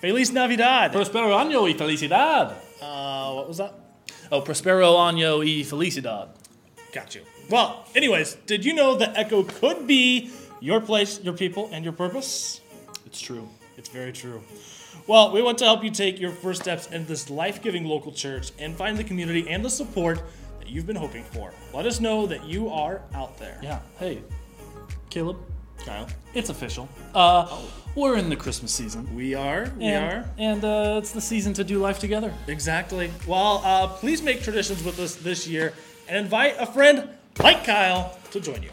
Feliz Navidad. Prospero año y felicidad. What was that? Oh, Prospero año y felicidad. Got you. Well, anyways, did you know that Echo could be your place, your people, and your purpose? It's true. It's very true. Well, we want to help you take your first steps into this life-giving local church and find the community and the support that you've been hoping for. Let us know that you are out there. Yeah. Hey, Caleb. Kyle. It's official. We're in the Christmas season. We are. And it's the season to do life together. Exactly. Well, please make traditions with us this year and invite a friend like Kyle to join you.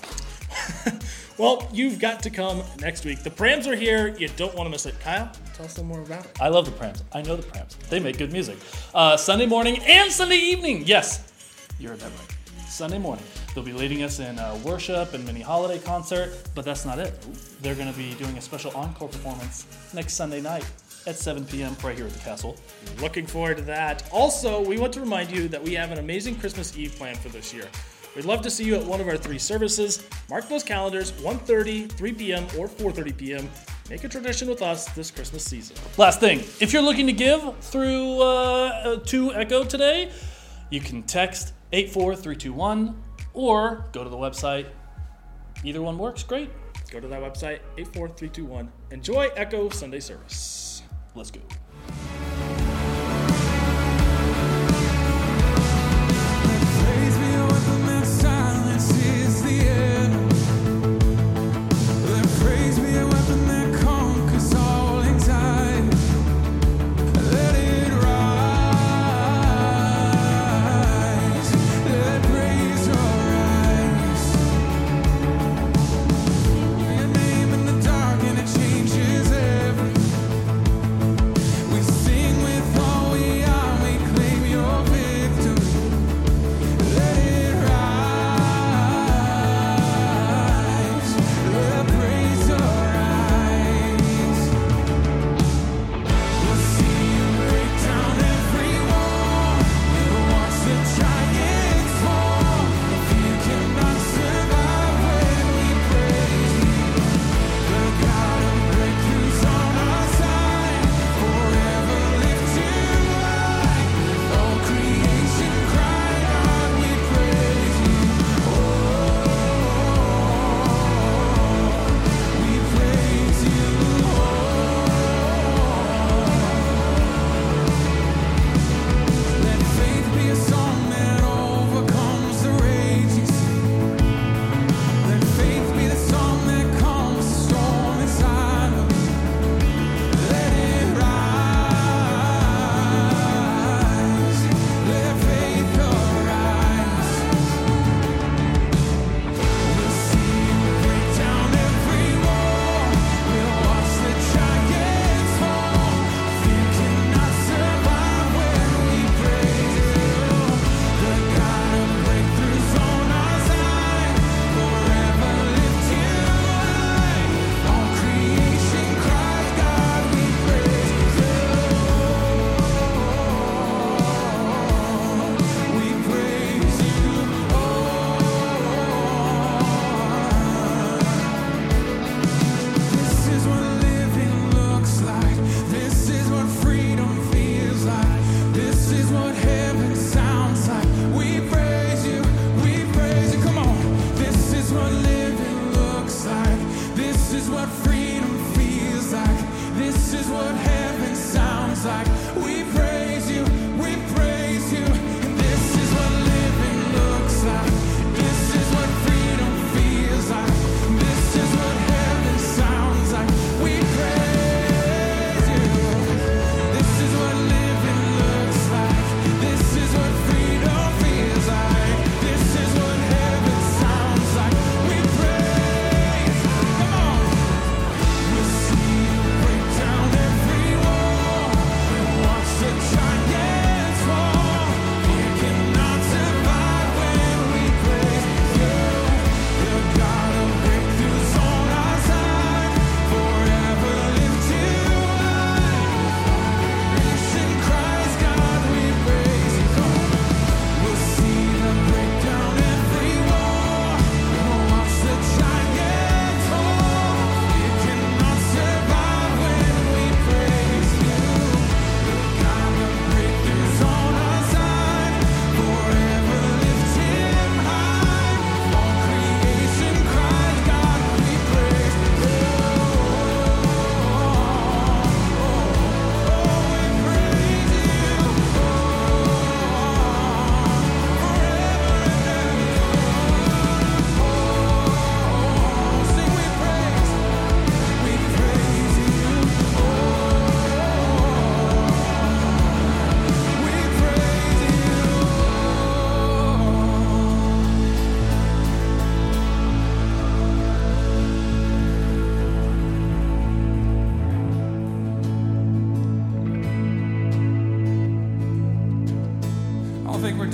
Well, you've got to come next week. The Prams are here. You don't want to miss it. Kyle, tell us some more about it. I love the Prams. I know the Prams. They make good music. Sunday morning and Sunday evening. Yes, you heard that right. Sunday morning. They'll be leading us in worship and mini holiday concert, but that's not it. They're going to be doing a special encore performance next Sunday night at 7 p.m. right here at the Castle. Looking forward to that. Also, we want to remind you that we have an amazing Christmas Eve plan for this year. We'd love to see you at one of our three services. Mark those calendars, 1:30, 3 p.m., or 4:30 p.m. Make a tradition with us this Christmas season. Last thing, if you're looking to give through to Echo today, you can text 84321 or go to the website. Either one works great. Go to that website, 84321. Enjoy Echo Sunday service. Let's go.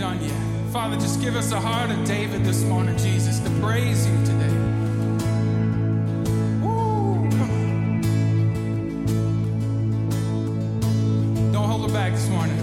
on you. Father, just give us a heart of David this morning, Jesus, to praise you today. Woo, come on. Don't hold it back this morning.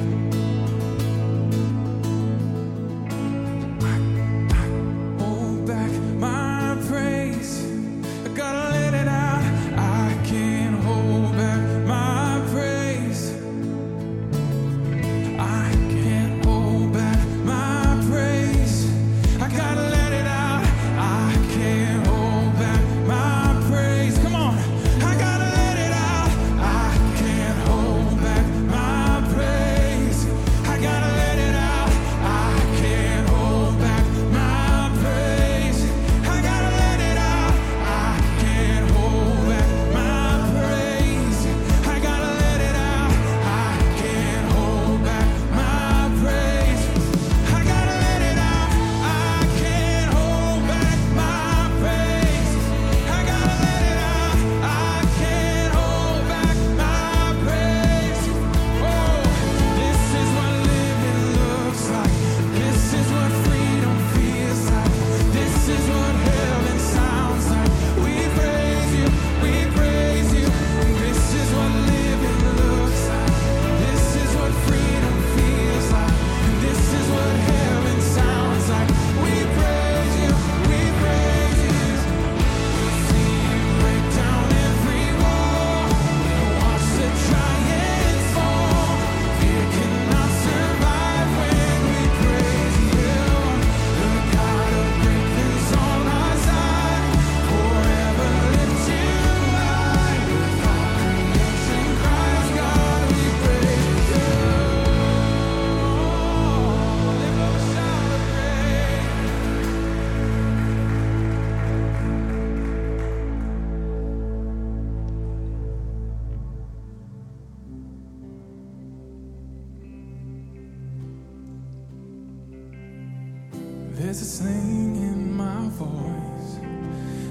There's a sling in my voice,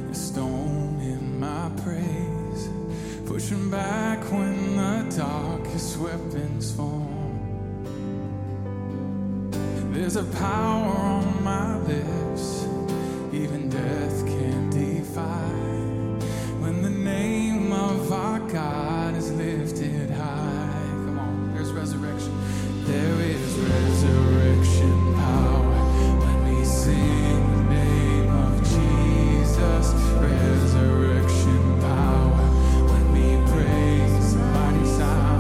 a storm in my praise, pushing back when the darkest weapons form. There's a power on my lips, even death can't defy, when the name of our God is lifted high. Come on, there's resurrection. There is resurrection power. Sing the name of Jesus, resurrection power. When we praise, the mighty sound.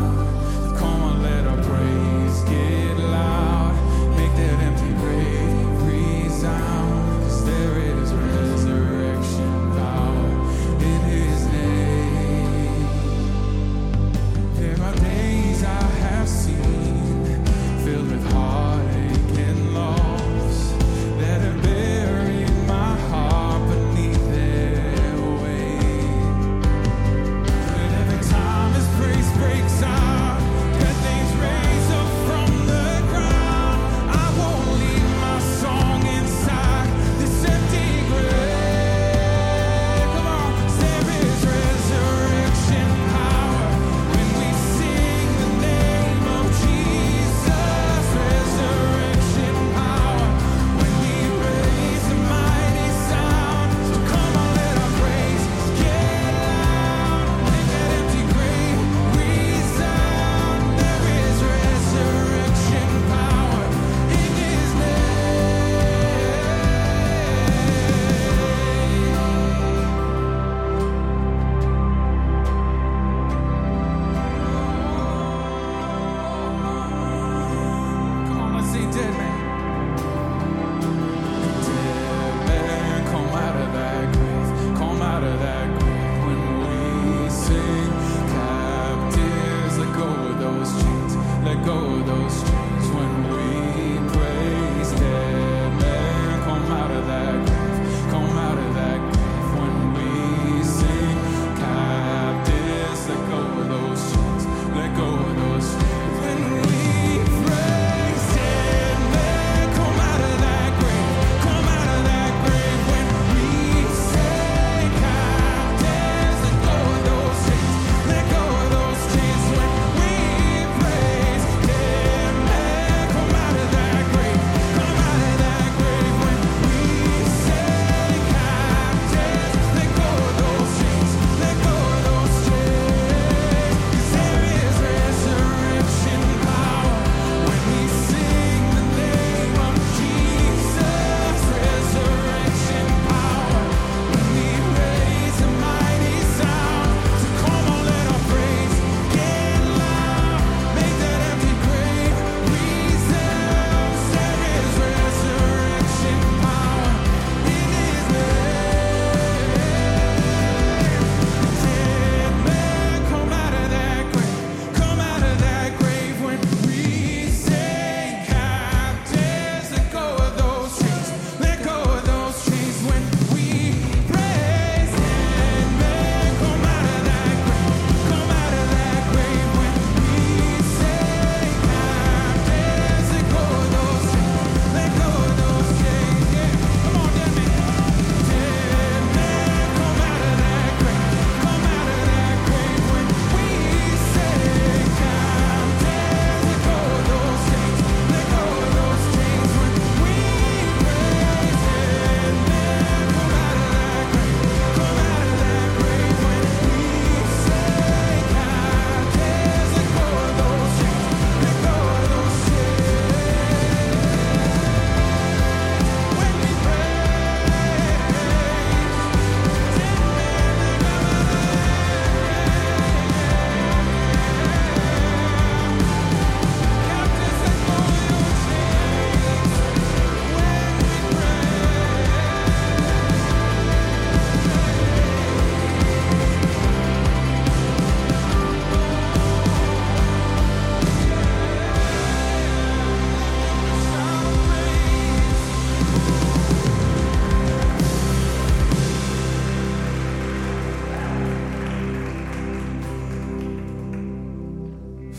Come on, let our praise get loud. Make that empty grave resound. 'Cause there is resurrection power.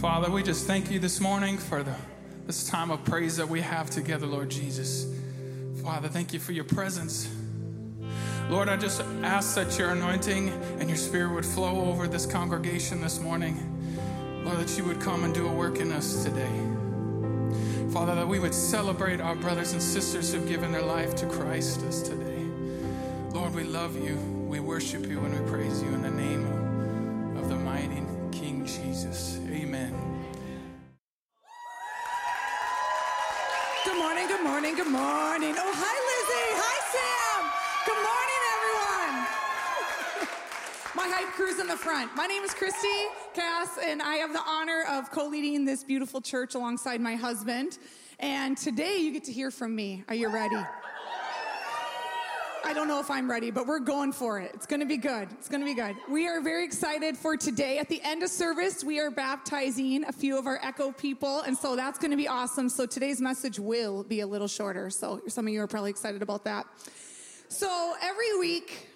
Father, we just thank you this morning for this time of praise that we have together, Lord Jesus. Father, thank you for your presence. Lord, I just ask that your anointing and your spirit would flow over this congregation this morning. Lord, that you would come and do a work in us today. Father, that we would celebrate our brothers and sisters who've given their life to Christ us today. Lord, we love you, we worship you, and we praise you in the name of the mighty King Jesus. Amen. Good morning, good morning, good morning. Oh, hi, Lizzie. Hi, Sam. Good morning, everyone. My hype crew's in the front. My name is Christy Cass, and I have the honor of co-leading this beautiful church alongside my husband. And today you get to hear from me. Are you ready? I don't know if I'm ready, but we're going for it. It's going to be good. It's going to be good. We are very excited for today. At the end of service, we are baptizing a few of our Echo people, and so that's going to be awesome. So today's message will be a little shorter, so some of you are probably excited about that. So every week,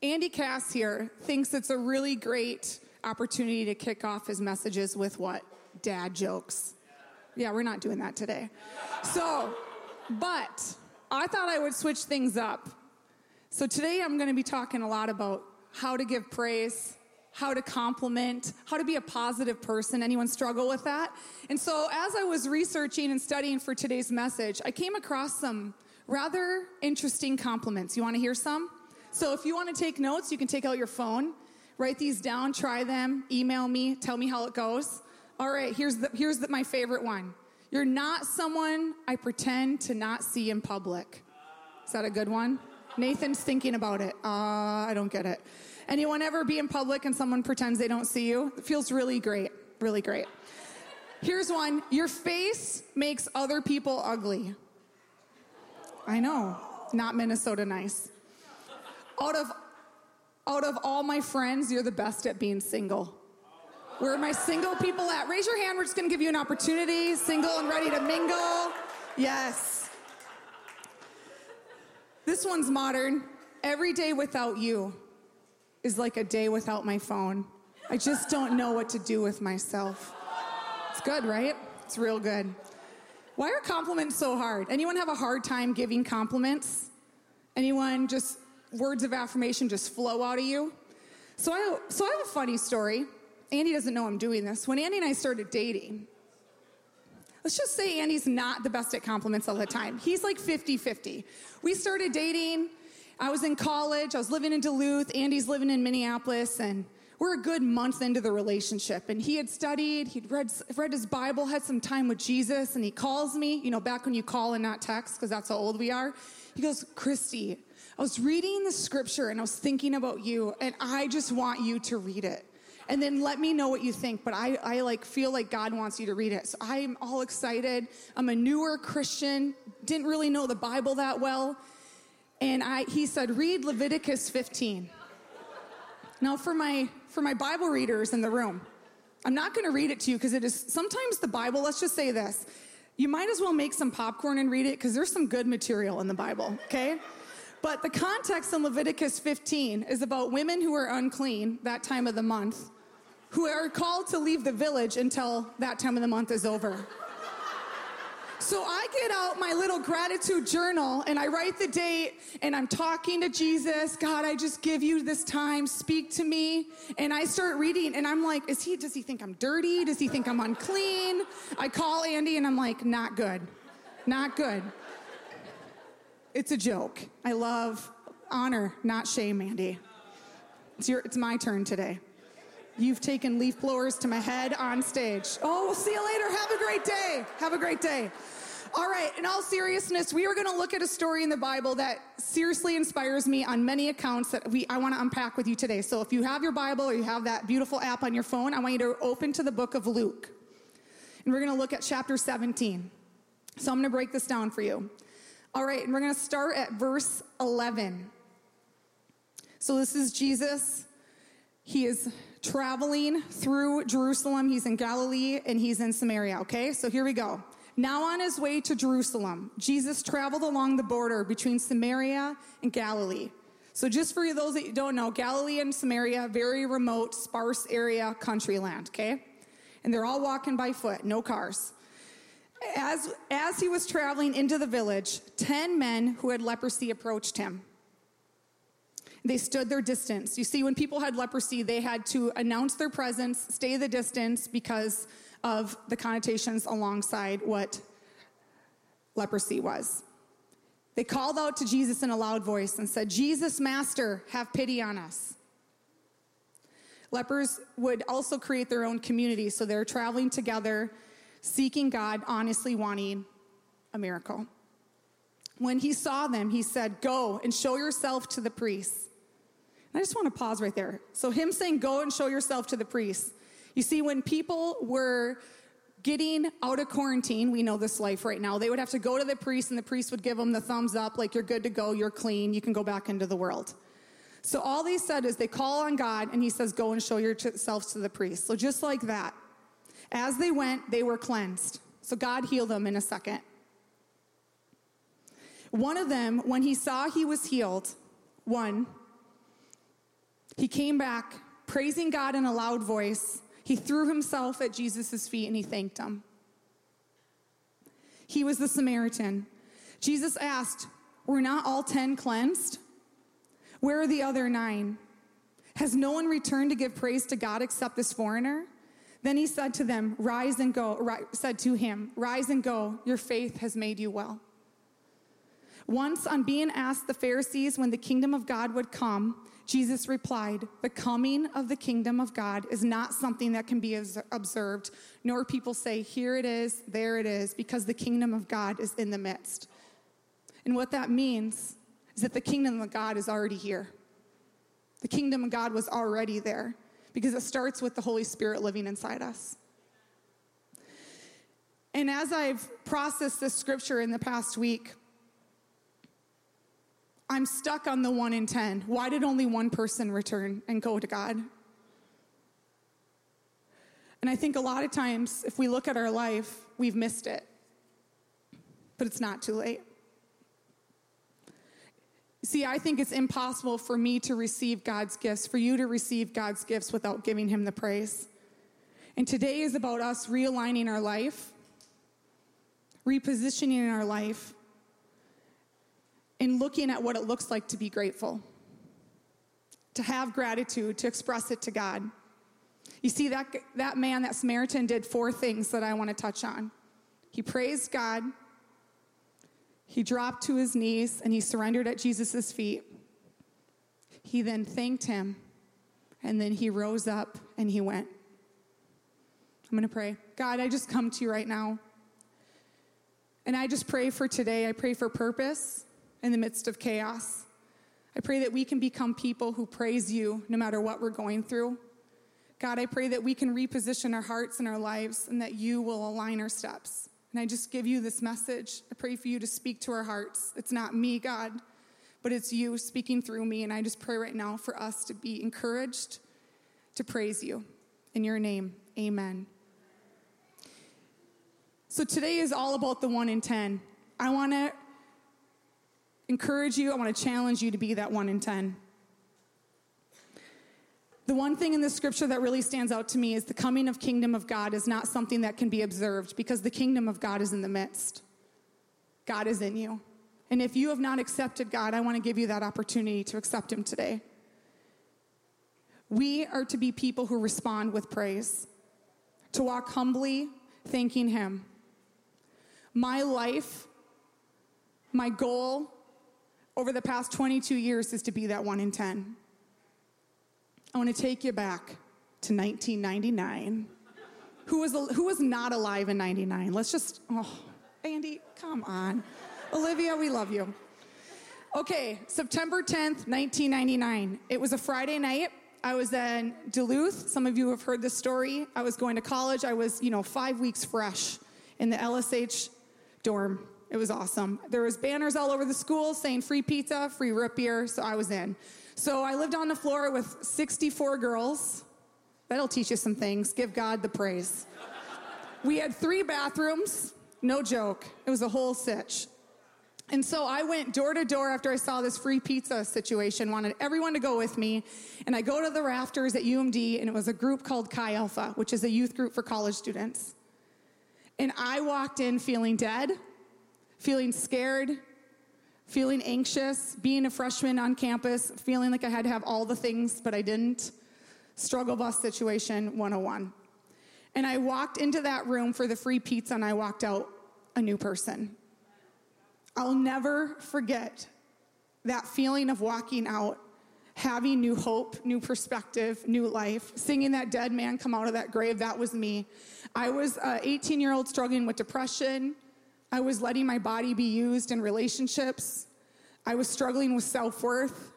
Andy Cass here thinks it's a really great opportunity to kick off his messages with what? Dad jokes. Yeah, we're not doing that today. So, but I thought I would switch things up. So today I'm going to be talking a lot about how to give praise, how to compliment, how to be a positive person. Anyone struggle with that? And so as I was researching and studying for today's message, I came across some rather interesting compliments. You want to hear some? So if you want to take notes, you can take out your phone, write these down, try them, email me, tell me how it goes. All right, here's my favorite one. You're not someone I pretend to not see in public. Is that a good one? Nathan's thinking about it. I don't get it. Anyone ever be in public and someone pretends they don't see you? It feels really great, really great. Here's one. Your face makes other people ugly. I know, not Minnesota nice. Out of all my friends, you're the best at being single. Where are my single people at? Raise your hand. We're just going to give you an opportunity. Single and ready to mingle. Yes. This one's modern. Every day without you is like a day without my phone. I just don't know what to do with myself. It's good, right? It's real good. Why are compliments so hard? Anyone have a hard time giving compliments? Anyone just words of affirmation just flow out of you? So I have a funny story. Andy doesn't know I'm doing this. When Andy and I started dating, let's just say Andy's not the best at compliments all the time. He's like 50-50. We started dating. I was in college. I was living in Duluth. Andy's living in Minneapolis. And we're a good month into the relationship. And he had studied. He'd read his Bible, had some time with Jesus. And he calls me, you know, back when you call and not text, because that's how old we are. He goes, Christy, I was reading the scripture and I was thinking about you. And I just want you to read it. And then let me know what you think. But I like feel like God wants you to read it. So I'm all excited. I'm a newer Christian. Didn't really know the Bible that well. And he said, read Leviticus 15. Now for my Bible readers in the room, I'm not going to read it to you because it is sometimes the Bible, let's just say this. You might as well make some popcorn and read it because there's some good material in the Bible, okay? But the context in Leviticus 15 is about women who are unclean that time of the month, who are called to leave the village until that time of the month is over. So I get out my little gratitude journal, and I write the date, and I'm talking to Jesus. God, I just give you this time. Speak to me. And I start reading, and I'm like, does he think I'm dirty? Does he think I'm unclean? I call Andy, and I'm like, not good. Not good. It's a joke. I love honor, not shame, Andy. It's my turn today. You've taken leaf blowers to my head on stage. Oh, we'll see you later. Have a great day. Have a great day. All right, in all seriousness, we are going to look at a story in the Bible that seriously inspires me on many accounts that I want to unpack with you today. So if you have your Bible or you have that beautiful app on your phone, I want you to open to the book of Luke. And we're going to look at chapter 17. So I'm going to break this down for you. All right, and we're going to start at verse 11. So this is Jesus. He is traveling through Jerusalem. He's in Galilee, and he's in Samaria, okay? So here we go. Now on his way to Jerusalem, Jesus traveled along the border between Samaria and Galilee. So just for those that you don't know, Galilee and Samaria, very remote, sparse area, country land, okay? and they're all walking by foot, no cars. As he was traveling into the village, 10 men who had leprosy approached him. They stood their distance. You see, when people had leprosy, they had to announce their presence, stay the distance because of the connotations alongside what leprosy was. They called out to Jesus in a loud voice and said, "Jesus, Master, have pity on us." Lepers would also create their own community, so they're traveling together, seeking God, honestly wanting a miracle. When he saw them, he said, "Go and show yourself to the priests." And I just want to pause right there. So him saying, "Go and show yourself to the priests." You see, when people were getting out of quarantine, we know this life right now, they would have to go to the priest, and the priest would give them the thumbs up, like, "You're good to go, you're clean, you can go back into the world." So all they said is they call on God, and he says, "Go and show yourselves to the priest." So just like that, as they went, they were cleansed. So God healed them in a second. One of them, when he saw he was healed, he came back, praising God in a loud voice. He threw himself at Jesus' feet and he thanked him. He was the Samaritan. Jesus asked, "Were not all 10 cleansed? Where are the other 9? Has no one returned to give praise to God except this foreigner?" Then he said to them, "Rise and go, your faith has made you well." Once, on being asked the Pharisees when the kingdom of God would come, Jesus replied, "The coming of the kingdom of God is not something that can be observed, nor people say, 'Here it is, there it is,' because the kingdom of God is in the midst." And what that means is that the kingdom of God is already here. The kingdom of God was already there, because it starts with the Holy Spirit living inside us. And as I've processed this scripture in the past week, I'm stuck on the 1 in 10. Why did only one person return and go to God? And I think a lot of times, if we look at our life, we've missed it. But it's not too late. See, I think it's impossible for me to receive God's gifts, for you to receive God's gifts without giving him the praise. And today is about us realigning our life, repositioning our life, and looking at what it looks like to be grateful, to have gratitude, to express it to God. You see, that Samaritan, did 4 things that I want to touch on. He praised God. He dropped to his knees, and he surrendered at Jesus' feet. He then thanked him, and then he rose up, and he went. I'm going to pray. God, I just come to you right now, and I just pray for today. I pray for purpose in the midst of chaos. I pray that we can become people who praise you no matter what we're going through. God, I pray that we can reposition our hearts and our lives, and that you will align our steps. And I just give you this message. I pray for you to speak to our hearts. It's not me, God, but it's you speaking through me. And I just pray right now for us to be encouraged to praise you. In your name, amen. So today is all about the 1 in 10. I want to encourage you. I want to challenge you to be that 1 in 10. The one thing in this scripture that really stands out to me is the coming of kingdom of God is not something that can be observed, because the kingdom of God is in the midst. God is in you. And if you have not accepted God, I want to give you that opportunity to accept him today. We are to be people who respond with praise, to walk humbly, thanking him. My life, my goal over the past 22 years is to be that 1 in 10. I want to take you back to 1999. Who was not alive in 99? Let's just, Andy, come on. Olivia, we love you. Okay, September 10th, 1999. It was a Friday night. I was in Duluth. Some of you have heard this story. I was going to college. I was, 5 weeks fresh in the LSH dorm. It was awesome. There was banners all over the school saying free pizza, free root beer, so I was in. So I lived on the floor with 64 girls. That'll teach you some things. Give God the praise. We had 3 bathrooms. No joke. It was a whole sitch. And so I went door to door after I saw this free pizza situation, wanted everyone to go with me. And I go to the rafters at UMD, and it was a group called Chi Alpha, which is a youth group for college students. And I walked in feeling dead, feeling scared, feeling anxious, being a freshman on campus, feeling like I had to have all the things, but I didn't. Struggle bus situation 101. And I walked into that room for the free pizza, and I walked out a new person. I'll never forget that feeling of walking out, having new hope, new perspective, new life, singing that dead man come out of that grave. That was me. I was an 18-year-old struggling with depression. I was letting my body be used in relationships. I was struggling with self-worth.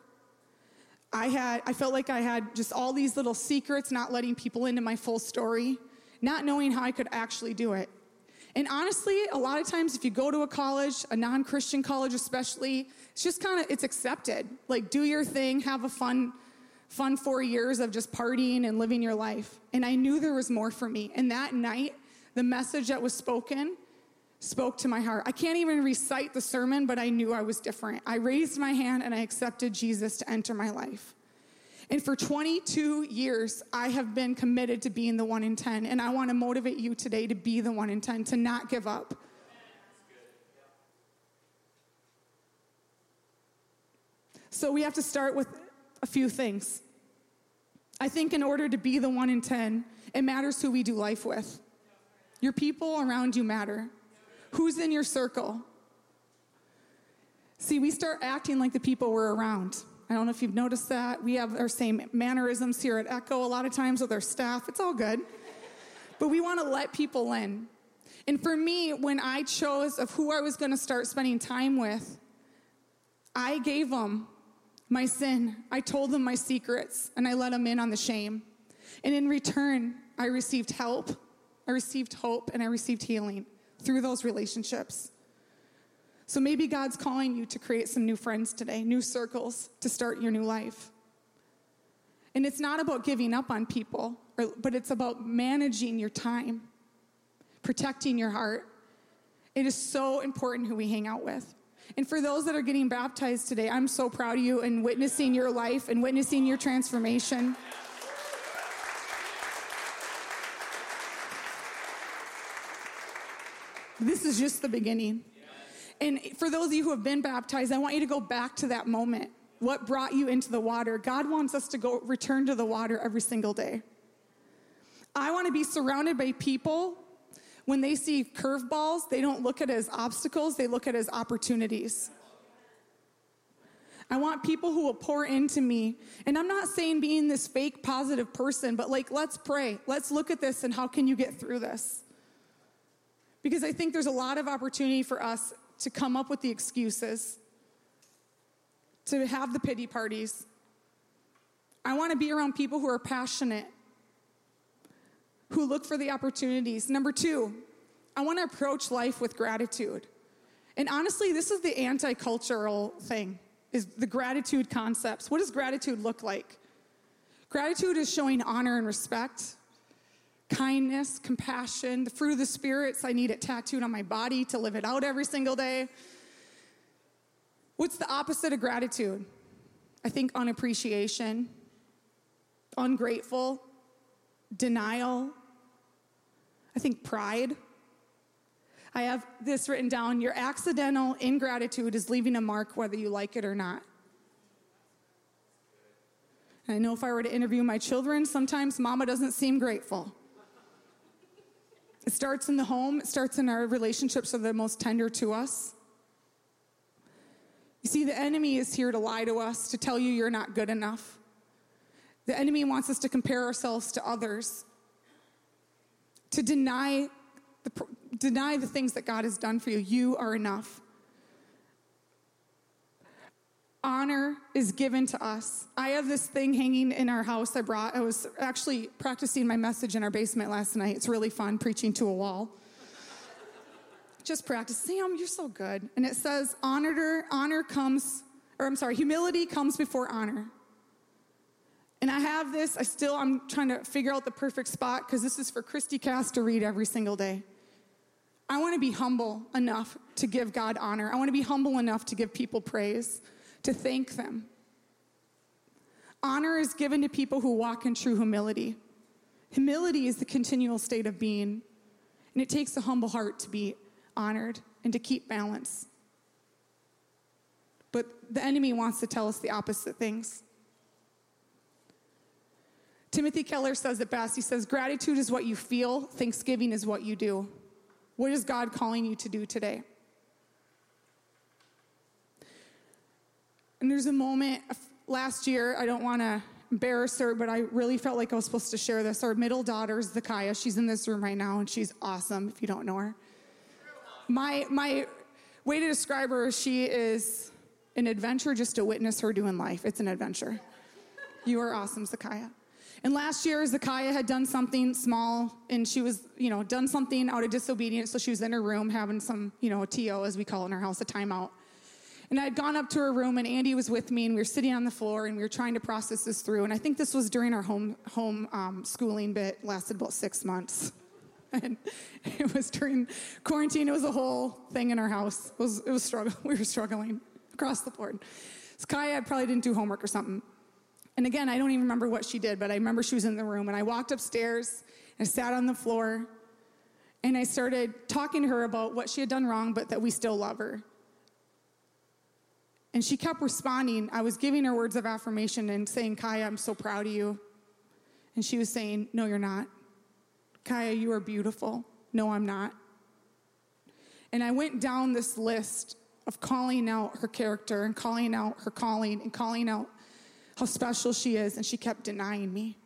I felt like I had just all these little secrets, not letting people into my full story, not knowing how I could actually do it. And honestly, a lot of times if you go to a college, a non-Christian college especially, it's just kind of, it's accepted. Like, do your thing, have a fun 4 years of just partying and living your life. And I knew there was more for me. And that night, the message that was spoken spoke to my heart. I can't even recite the sermon, but I knew I was different. I raised my hand and I accepted Jesus to enter my life. And for 22 years, I have been committed to being the 1 in 10. And I want to motivate you today to be the 1 in 10, to not give up. So we have to start with a few things. I think in order to be the 1 in 10, it matters who we do life with. Your people around you matter. Who's in your circle? See, we start acting like the people we're around. I don't know if you've noticed that. We have our same mannerisms here at Echo a lot of times with our staff. It's all good. But we want to let people in. And for me, when I chose of who I was going to start spending time with, I gave them my sin. I told them my secrets, and I let them in on the shame. And in return, I received help, I received hope, and I received healing through those relationships. So maybe God's calling you to create some new friends today, new circles to start your new life. And it's not about giving up on people, but it's about managing your time, protecting your heart. It is so important who we hang out with. And for those that are getting baptized today, I'm so proud of you and witnessing your life and witnessing your transformation. This is just the beginning. And for those of you who have been baptized, I want you to go back to that moment. What brought you into the water? God wants us to go return to the water every single day. I want to be surrounded by people. When they see curveballs, they don't look at it as obstacles. They look at it as opportunities. I want people who will pour into me. And I'm not saying being this fake positive person, but like, let's pray. Let's look at this and how can you get through this? Because I think there's a lot of opportunity for us to come up with the excuses, to have the pity parties. I want to be around people who are passionate, who look for the opportunities. Number two, I want to approach life with gratitude. And honestly, this is the anti-cultural thing, is the gratitude concepts. What does gratitude look like? Gratitude is showing honor and respect, kindness, compassion, the fruit of the spirits. I need it tattooed on my body to live it out every single day. What's the opposite of gratitude? I think unappreciation, ungrateful, denial. I think pride. I have this written down. Your accidental ingratitude is leaving a mark whether you like it or not. And I know if I were to interview my children, sometimes mama doesn't seem grateful. It starts in the home. It starts in our relationships that are the most tender to us. You see, the enemy is here to lie to us, to tell you you're not good enough. The enemy wants us to compare ourselves to others, to deny the things that God has done for you. You are enough. Honor is given to us. I have this thing hanging in our house I brought. I was actually practicing my message in our basement last night. It's really fun preaching to a wall. Just practice. Sam, you're so good. And it says, humility comes before honor. And I have this. I'm trying to figure out the perfect spot because this is for Christy Cass to read every single day. I want to be humble enough to give God honor. I want to be humble enough to give people praise, to thank them. Honor is given to people who walk in true humility. Humility is the continual state of being, and it takes a humble heart to be honored and to keep balance. But the enemy wants to tell us the opposite things. Timothy Keller says it best. He says, gratitude is what you feel. Thanksgiving is what you do. What is God calling you to do today? And there's a moment last year, I don't want to embarrass her, but I really felt like I was supposed to share this. Our middle daughter, Zakiya, she's in this room right now, and she's awesome if you don't know her. My way to describe her is she is an adventure just to witness her do in life. It's an adventure. You are awesome, Zakiya. And last year, Zakiya had done something small, and she was, done something out of disobedience, so she was in her room having some, a TO, as we call it in our house, a timeout. And I had gone up to her room, and Andy was with me, and we were sitting on the floor, and we were trying to process this through. And I think this was during our home schooling bit, lasted about 6 months. And it was during quarantine. It was a whole thing in our house. It was struggle. We were struggling across the board. Zakiya probably didn't do homework or something. And again, I don't even remember what she did, but I remember she was in the room. And I walked upstairs, and I sat on the floor, and I started talking to her about what she had done wrong, but that we still love her. And she kept responding. I was giving her words of affirmation and saying, Kaya, I'm so proud of you. And she was saying, no, you're not. Kaya, you are beautiful. No, I'm not. And I went down this list of calling out her character and calling out her calling and calling out how special she is, and she kept denying me.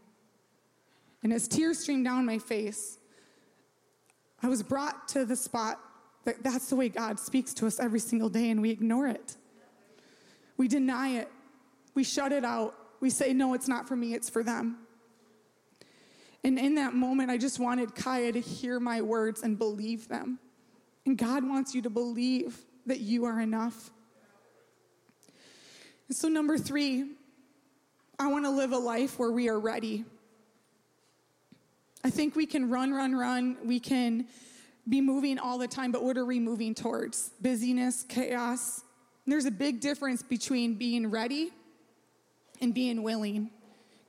And as tears streamed down my face, I was brought to the spot that that's the way God speaks to us every single day, and we ignore it. We deny it. We shut it out. We say, no, it's not for me, it's for them. And in that moment, I just wanted Kaya to hear my words and believe them. And God wants you to believe that you are enough. And so 3, I want to live a life where we are ready. I think we can run. We can be moving all the time, but what are we moving towards? Busyness, chaos. And there's a big difference between being ready and being willing.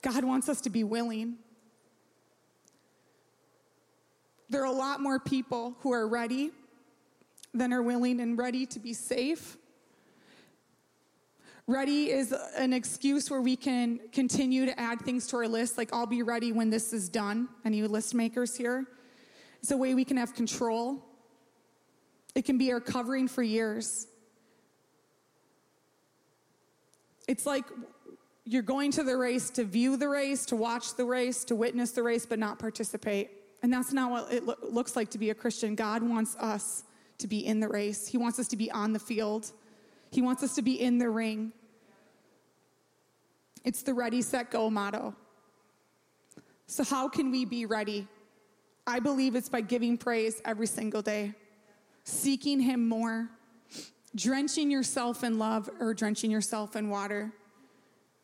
God wants us to be willing. There are a lot more people who are ready than are willing, and ready to be safe. Ready is an excuse where we can continue to add things to our list, like I'll be ready when this is done. Any list makers here? It's a way we can have control. It can be our covering for years. It's like you're going to the race to view the race, to watch the race, to witness the race, but not participate. And that's not what it looks like to be a Christian. God wants us to be in the race. He wants us to be on the field. He wants us to be in the ring. It's the ready, set, go motto. So how can we be ready? I believe it's by giving praise every single day, seeking him more, drenching yourself in love or drenching yourself in water,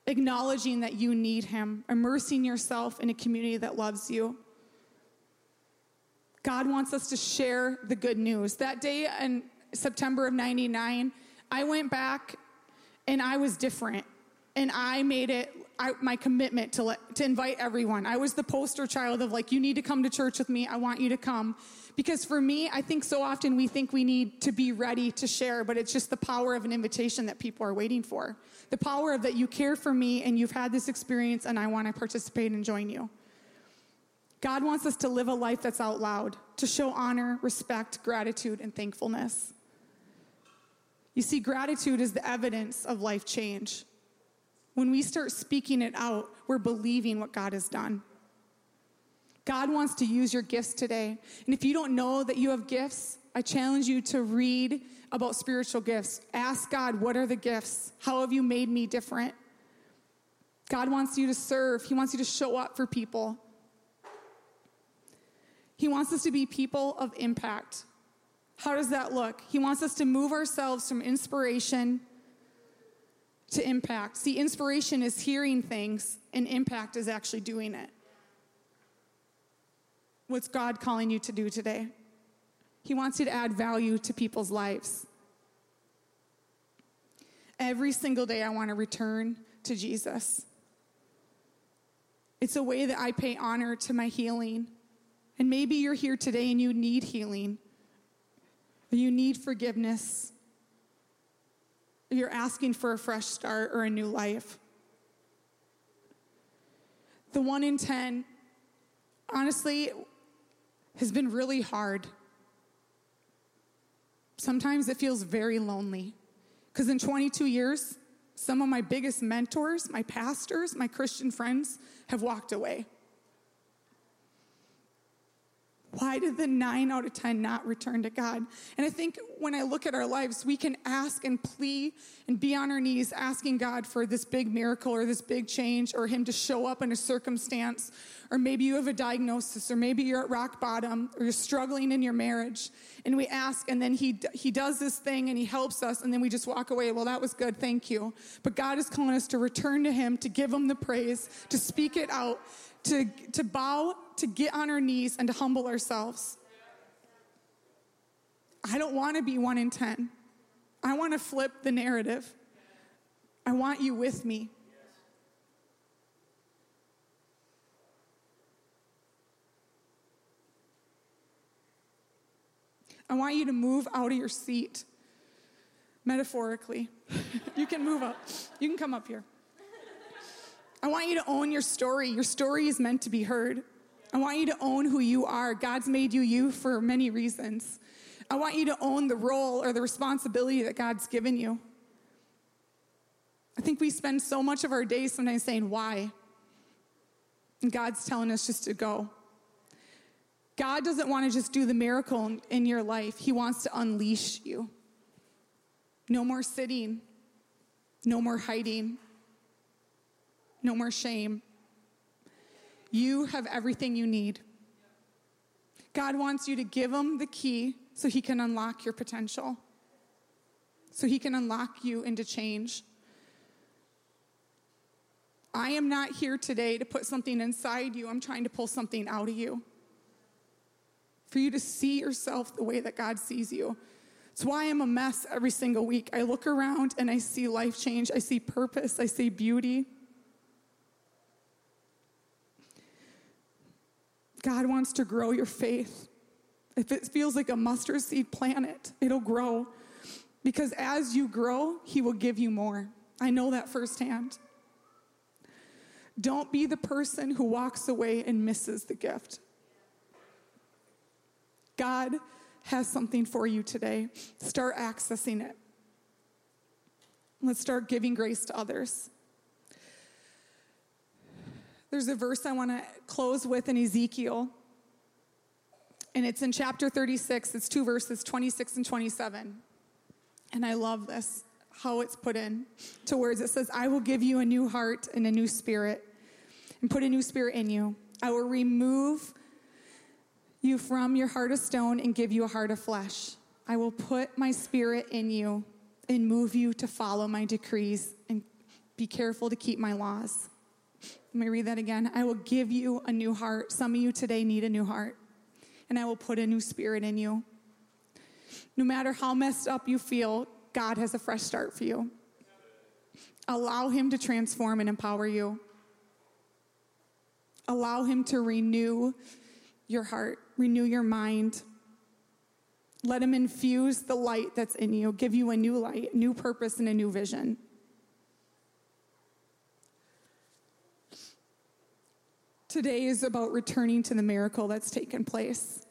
acknowledging that you need him, immersing yourself in a community that loves you. God wants us to share the good news. That day in September of 99, I went back, and I was different, and I made it my commitment to invite everyone. I was the poster child of, you need to come to church with me. I want you to come. Because for me, I think so often we think we need to be ready to share, but it's just the power of an invitation that people are waiting for. The power of that you care for me, and you've had this experience, and I want to participate and join you. God wants us to live a life that's out loud, to show honor, respect, gratitude, and thankfulness. You see, gratitude is the evidence of life change. When we start speaking it out, we're believing what God has done. God wants to use your gifts today. And if you don't know that you have gifts, I challenge you to read about spiritual gifts. Ask God, what are the gifts? How have you made me different? God wants you to serve. He wants you to show up for people. He wants us to be people of impact. How does that look? He wants us to move ourselves from inspiration to impact. See, inspiration is hearing things, and impact is actually doing it. What's God calling you to do today? He wants you to add value to people's lives. Every single day I want to return to Jesus. It's a way that I pay honor to my healing. And maybe you're here today and you need healing. Or you need forgiveness. Or you're asking for a fresh start or a new life. The 1 in 10, honestly, has been really hard. Sometimes it feels very lonely. Because in 22 years, some of my biggest mentors, my pastors, my Christian friends have walked away. Why did the 9 out of 10 not return to God? And I think when I look at our lives, we can ask and plea and be on our knees asking God for this big miracle or this big change or him to show up in a circumstance. Or maybe you have a diagnosis or maybe you're at rock bottom or you're struggling in your marriage. And we ask and then he does this thing and he helps us and then we just walk away. Well, that was good. Thank you. But God is calling us to return to him, to give him the praise, to speak it out, to bow, to get on our knees, and to humble ourselves. I don't want to be 1 in 10. I want to flip the narrative. I want you with me. I want you to move out of your seat, metaphorically. You can move up. You can come up here. I want you to own your story. Your story is meant to be heard. I want you to own who you are. God's made you for many reasons. I want you to own the role or the responsibility that God's given you. I think we spend so much of our day sometimes saying, why? And God's telling us just to go. God doesn't want to just do the miracle in your life. He wants to unleash you. No more sitting. No more hiding. No more shame. You have everything you need. God wants you to give him the key so he can unlock your potential, so he can unlock you into change. I am not here today to put something inside you. I'm trying to pull something out of you for you to see yourself the way that God sees you. It's why I'm a mess every single week. I look around and I see life change. I see purpose. I see beauty. God wants to grow your faith. If it feels like a mustard seed, plant it. It'll grow. Because as you grow, he will give you more. I know that firsthand. Don't be the person who walks away and misses the gift. God has something for you today. Start accessing it. Let's start giving grace to others. There's a verse I want to close with in Ezekiel. And it's in chapter 36. It's 2 verses, 26 and 27. And I love this, how it's put in to words. It says, I will give you a new heart and a new spirit and put a new spirit in you. I will remove you from your heart of stone and give you a heart of flesh. I will put my spirit in you and move you to follow my decrees and be careful to keep my laws. Let me read that again. I will give you a new heart. Some of you today need a new heart. And I will put a new spirit in you. No matter how messed up you feel, God has a fresh start for you. Allow him to transform and empower you. Allow him to renew your heart, renew your mind. Let him infuse the light that's in you, give you a new light, new purpose, and a new vision. Today is about returning to the miracle that's taken place.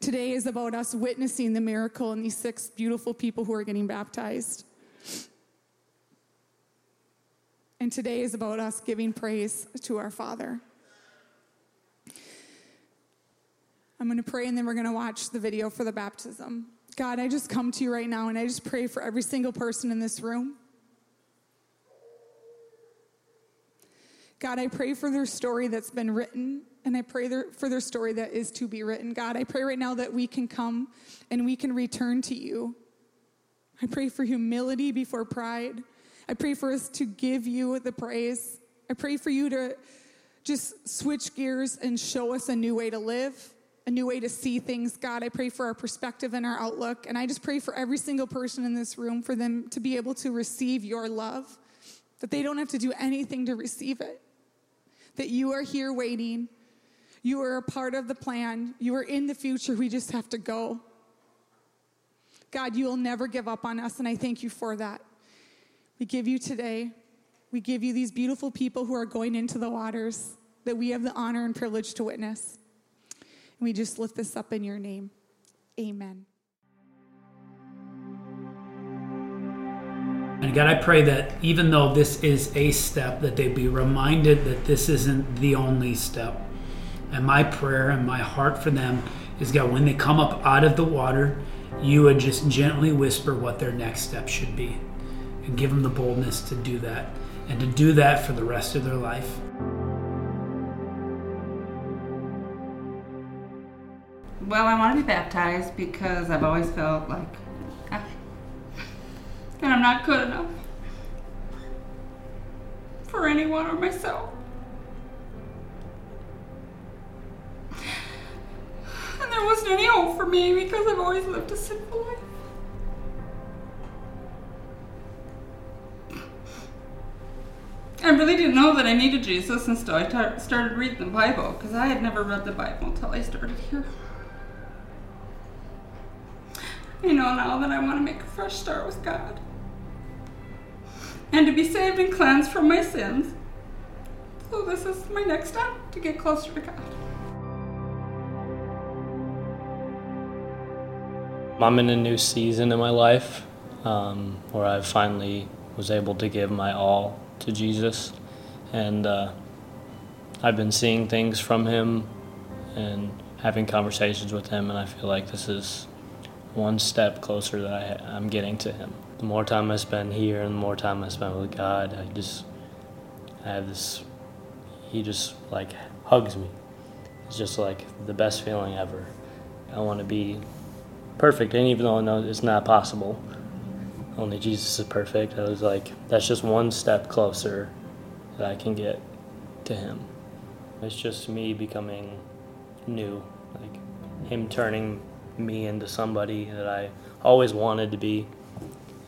Today is about us witnessing the miracle in these 6 beautiful people who are getting baptized. And today is about us giving praise to our Father. I'm going to pray and then we're going to watch the video for the baptism. God, I just come to you right now and I just pray for every single person in this room. God, I pray for their story that's been written, and I pray for their story that is to be written. God, I pray right now that we can come and we can return to you. I pray for humility before pride. I pray for us to give you the praise. I pray for you to just switch gears and show us a new way to live, a new way to see things. God, I pray for our perspective and our outlook. And I just pray for every single person in this room, for them to be able to receive your love, that they don't have to do anything to receive it, that you are here waiting. You are a part of the plan. You are in the future. We just have to go. God, you will never give up on us, and I thank you for that. We give you today. We give you these beautiful people who are going into the waters that we have the honor and privilege to witness. And we just lift this up in your name. Amen. And God, I pray that even though this is a step, that they be reminded that this isn't the only step. And my prayer and my heart for them is, God, when they come up out of the water, you would just gently whisper what their next step should be and give them the boldness to do that and to do that for the rest of their life. Well, I want to be baptized because I've always felt like that I'm not good enough for anyone or myself. And there wasn't any hope for me because I've always lived a sinful life. I really didn't know that I needed Jesus until I started reading the Bible, because I had never read the Bible until I started here. You know, now that I want to make a fresh start with God and to be saved and cleansed from my sins. So this is my next step to get closer to God. I'm in a new season in my life where I finally was able to give my all to Jesus, and I've been seeing things from him and having conversations with him, and I feel like this is one step closer that I'm getting to him. The more time I spend here and the more time I spend with God, I have this, he just like hugs me. It's just like the best feeling ever. I want to be perfect, and even though I know it's not possible, only Jesus is perfect, I was like, that's just one step closer that I can get to him. It's just me becoming new, like him turning me into somebody that I always wanted to be,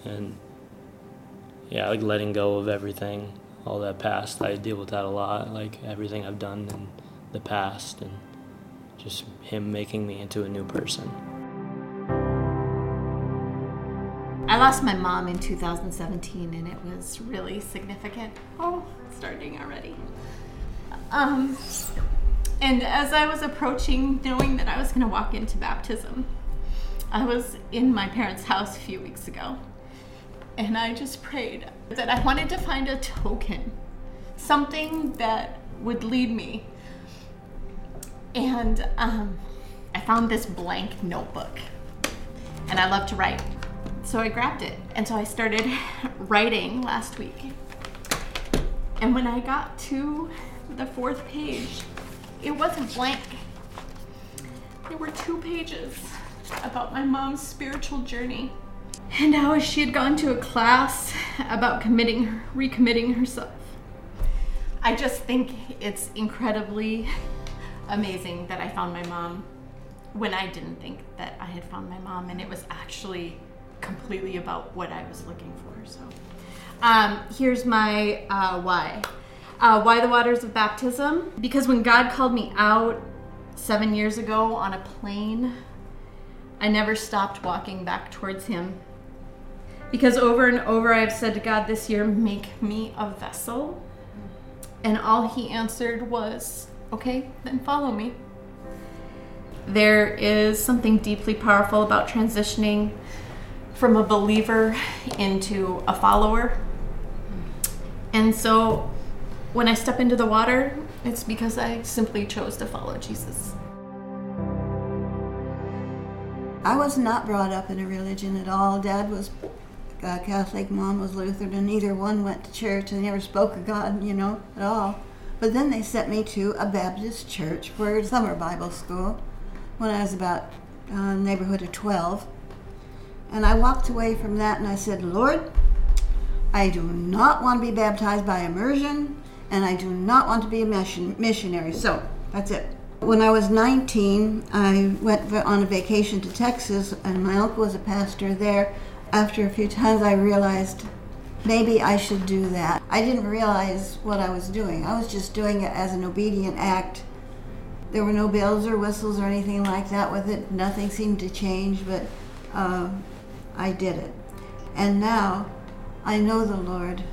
and yeah, like letting go of everything, all that past. I deal with that a lot, like everything I've done in the past, and just him making me into a new person. I lost my mom in 2017, and it was really significant. Oh, it's starting already. And as I was approaching, knowing that I was going to walk into baptism, I was in my parents' house a few weeks ago, and I just prayed that I wanted to find a token, something that would lead me. And I found this blank notebook, and I love to write. So I grabbed it, and so I started writing last week. And when I got to the fourth page, it wasn't blank. There were 2 pages about my mom's spiritual journey and how she had gone to a class about recommitting herself. I just think it's incredibly amazing that I found my mom when I didn't think that I had found my mom, and it was actually completely about what I was looking for. So here's my why. Why the waters of baptism? Because when God called me out 7 years ago on a plane, I never stopped walking back towards him. Because over and over I've said to God this year, make me a vessel. And all he answered was, okay, then follow me. There is something deeply powerful about transitioning from a believer into a follower. And so when I step into the water, it's because I simply chose to follow Jesus. I was not brought up in a religion at all. Dad was Catholic, Mom was Lutheran, and neither one went to church, and they never spoke of God, you know, at all. But then they sent me to a Baptist church for summer Bible school when I was about neighborhood of 12. And I walked away from that and I said, Lord, I do not want to be baptized by immersion, and I do not want to be a missionary. So that's it. When I was 19, I went on a vacation to Texas, and my uncle was a pastor there. After a few times, I realized maybe I should do that. I didn't realize what I was doing. I was just doing it as an obedient act. There were no bells or whistles or anything like that with it. Nothing seemed to change, but I did it. And now I know the Lord.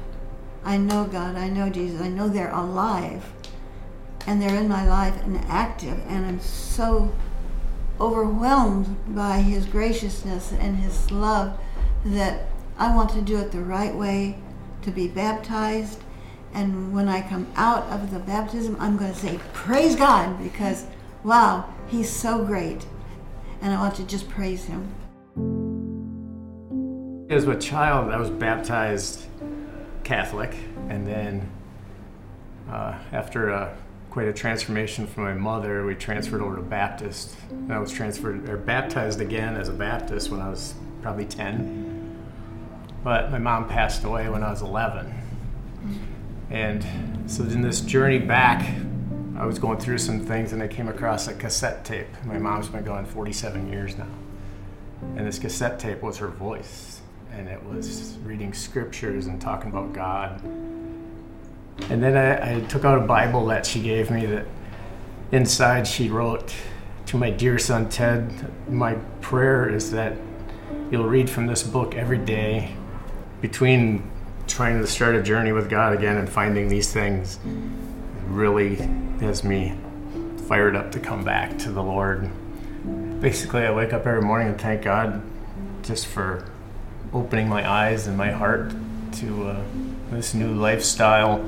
I know God. I know Jesus. I know they're alive. And they're in my life and active, and I'm so overwhelmed by His graciousness and His love that I want to do it the right way, to be baptized. And when I come out of the baptism, I'm going to say, praise God, because, wow, He's so great. And I want to just praise Him. As a child, I was baptized Catholic, and then after quite a transformation from my mother, we transferred over to Baptist. And I was baptized again as a Baptist when I was probably 10. But my mom passed away when I was 11. And so in this journey back, I was going through some things and I came across a cassette tape. My mom's been gone 47 years now. And this cassette tape was her voice. And it was reading scriptures and talking about God. And then I took out a Bible that she gave me that inside she wrote, "To my dear son Ted, my prayer is that you'll read from this book every day." Between trying to start a journey with God again and finding these things, it really has me fired up to come back to the Lord. Basically, I wake up every morning and thank God just for opening my eyes and my heart to this new lifestyle.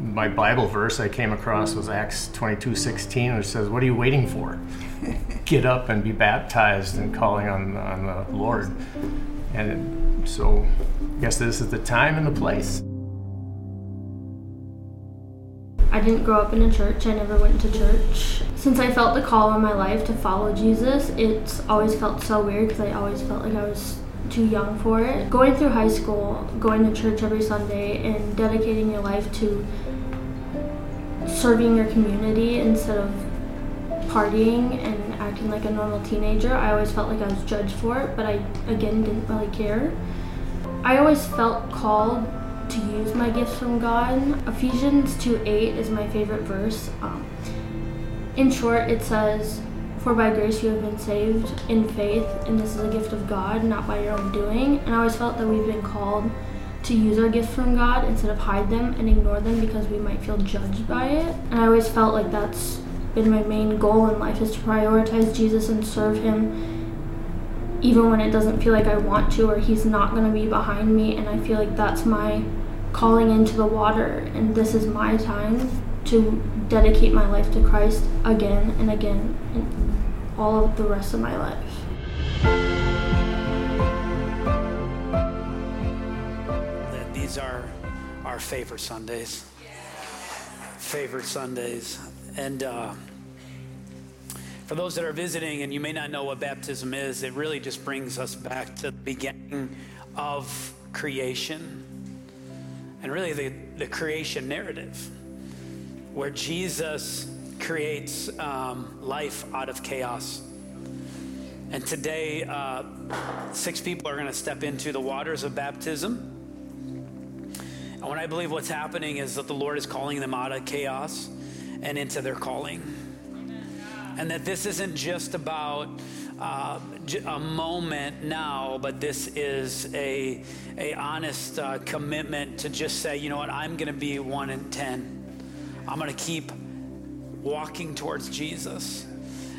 My Bible verse I came across was Acts 22:16, which says, "What are you waiting for? Get up and be baptized and calling on the Lord." And so I guess this is the time and the place. I didn't grow up in a church. I never went to church. Since I felt the call on my life to follow Jesus, it's always felt so weird because I always felt like I was too young for it. Going through high school, going to church every Sunday, and dedicating your life to serving your community instead of partying and acting like a normal teenager, I always felt like I was judged for it, but I, again, didn't really care. I always felt called to use my gifts from God. Ephesians 2:8 is my favorite verse. In short, it says, "For by grace you have been saved in faith, and this is a gift of God, not by your own doing." And I always felt that we've been called to use our gifts from God instead of hide them and ignore them because we might feel judged by it. And I always felt like that's been my main goal in life, is to prioritize Jesus and serve Him even when it doesn't feel like I want to or He's not going to be behind me. And I feel like that's my calling into the water, and this is my time to dedicate my life to Christ again and again and all of the rest of my life. That these are our favorite Sundays. Favorite Sundays. And for those that are visiting and you may not know what baptism is, it really just brings us back to the beginning of creation and really the creation narrative, where Jesus creates life out of chaos. And today, 6 people are gonna step into the waters of baptism. And what I believe what's happening is that the Lord is calling them out of chaos and into their calling. And that this isn't just about a moment now, but this is a honest commitment to just say, you know what, I'm gonna be 1 in 10. I'm going to keep walking towards Jesus.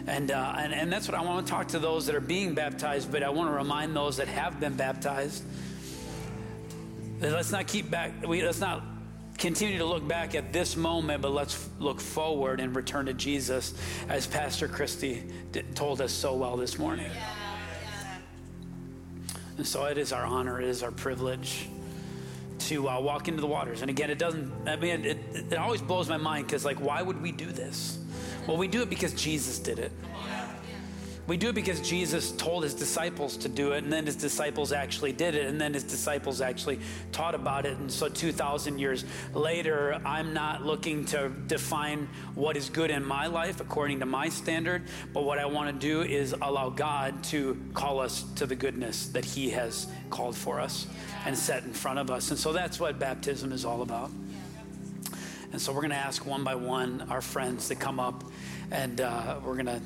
And that's what I want to talk to those that are being baptized, but I want to remind those that have been baptized that let's not continue to look back at this moment, but let's look forward and return to Jesus, as Pastor Christy told us so well this morning. And so it is our honor, it is our privilege to walk into the waters. And again, it always blows my mind because, like, why would we do this? Well, we do it because Jesus did it. We do it because Jesus told his disciples to do it, and then his disciples actually did it, and then his disciples actually taught about it. And so 2,000 years later, I'm not looking to define what is good in my life according to my standard, but what I want to do is allow God to call us to the goodness that he has called for us and set in front of us. And so that's what baptism is all about. And so we're going to ask one by one our friends to come up, and we're going to